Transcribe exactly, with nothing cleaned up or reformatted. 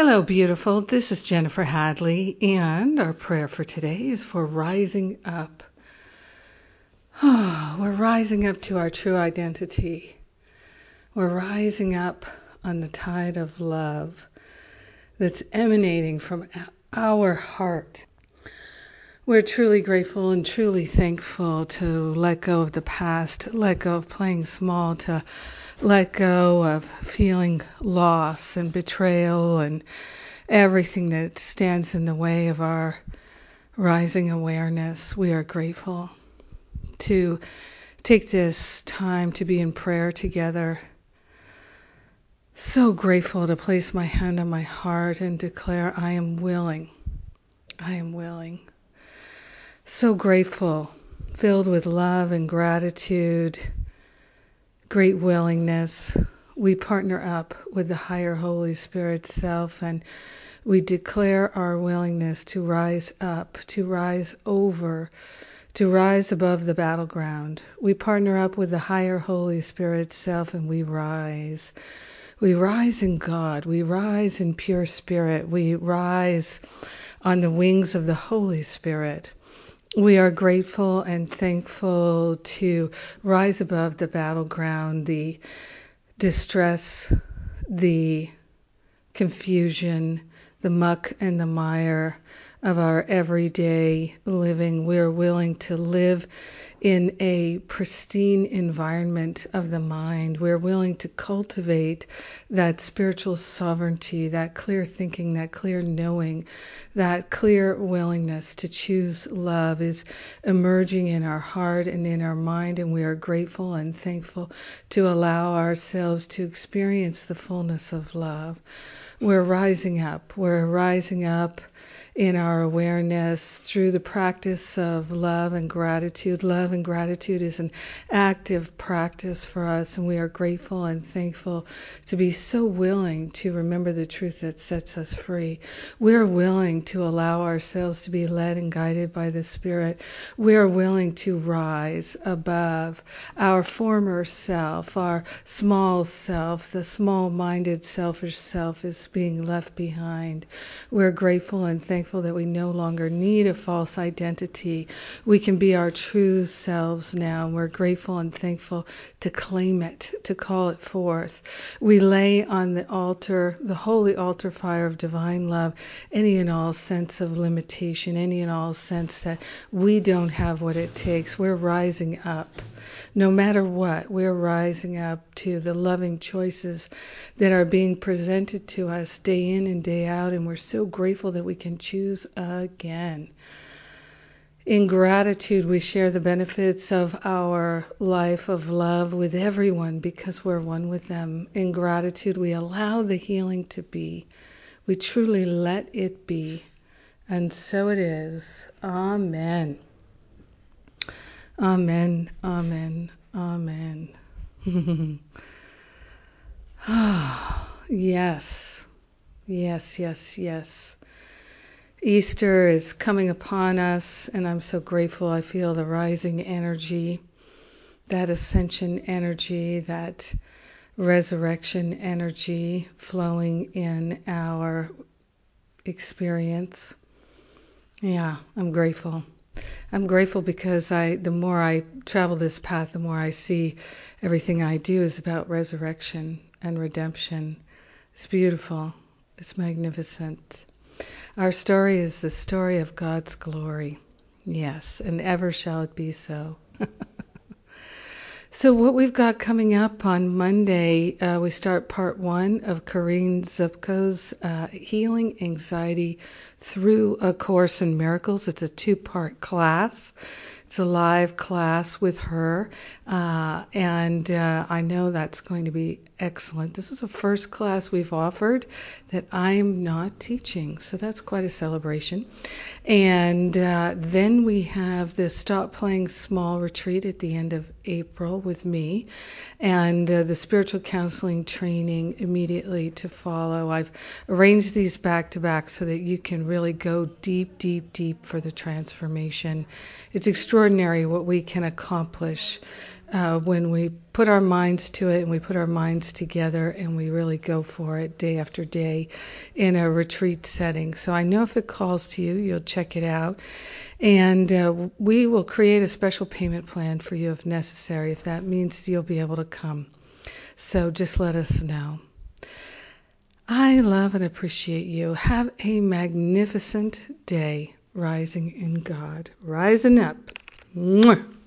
Hello, beautiful. This is Jennifer Hadley, and our prayer for today is for rising up. Oh, we're rising up to our true identity. We're rising up on the tide of love that's emanating from our heart. We're truly grateful and truly thankful to let go of the past, let go of playing small, to let go of feeling loss and betrayal and everything that stands in the way of our rising awareness. We are grateful to take this time to be in prayer together. So grateful to place my hand on my heart and declare, I am willing. I am willing. So grateful, filled with love and gratitude, great willingness. We partner up with the higher Holy Spirit self, and we declare our willingness to rise up, to rise over, to rise above the battleground. We partner up with the higher Holy Spirit self, and we rise. We rise in God. We rise in pure spirit. We rise on the wings of the Holy Spirit. We are grateful and thankful to rise above the battleground, the distress, the confusion, the muck and the mire of our everyday living. We are willing to live in a pristine environment of the mind. We're willing to cultivate that spiritual sovereignty, that clear thinking, that clear knowing, that clear willingness to choose love is emerging in our heart and in our mind, and we are grateful and thankful to allow ourselves to experience the fullness of love. We're rising up. We're rising up in our awareness through the practice of love and gratitude. Love and gratitude is an active practice for us, and we are grateful and thankful to be so willing to remember the truth that sets us free. We're willing to allow ourselves to be led and guided by the Spirit. We're willing to rise above our former self, our small self. The small-minded, selfish self is being left behind. We're grateful and thankful that we no longer need a false identity. We can be our true selves now, and we're grateful and thankful to claim it, to call it forth. We lay on the altar, the holy altar fire of divine love, any and all sense of limitation, any and all sense that we don't have what it takes. We're rising up. No matter what, we're rising up to the loving choices that are being presented to us day in and day out, and we're so grateful that we can choose Choose again. In gratitude, we share the benefits of our life of love with everyone because we're one with them. In gratitude, we allow the healing to be. We truly let it be. And so it is. Amen. Amen. Amen. Amen. Oh, yes. Yes, yes, yes. Easter is coming upon us, and I'm so grateful. I feel the rising energy, that ascension energy, that resurrection energy flowing in our experience. Yeah, I'm grateful. I'm grateful because I, the more I travel this path, the more I see everything I do is about resurrection and redemption. It's beautiful. It's magnificent. Our story is the story of God's glory. Yes, and ever shall it be so. So what we've got coming up on Monday, uh, we start part one of Karin Zipko's uh, Healing Anxiety Through A Course in Miracles. It's a two-part class. It's a live class with her, uh, and uh, I know that's going to be excellent. This is the first class we've offered that I'm not teaching, so that's quite a celebration. And uh, then we have the Stop Playing Small retreat at the end of April with me, and uh, the spiritual counseling training immediately to follow. I've arranged these back-to-back so that you can really go deep, deep, deep for the transformation. It's extraordinary what we can accomplish uh, when we put our minds to it and we put our minds together and we really go for it day after day in a retreat setting. So I know if it calls to you, you'll check it out. And uh, we will create a special payment plan for you if necessary, if that means you'll be able to come. So just let us know. I love and appreciate you. Have a magnificent day, rising in God, rising up. Mwah.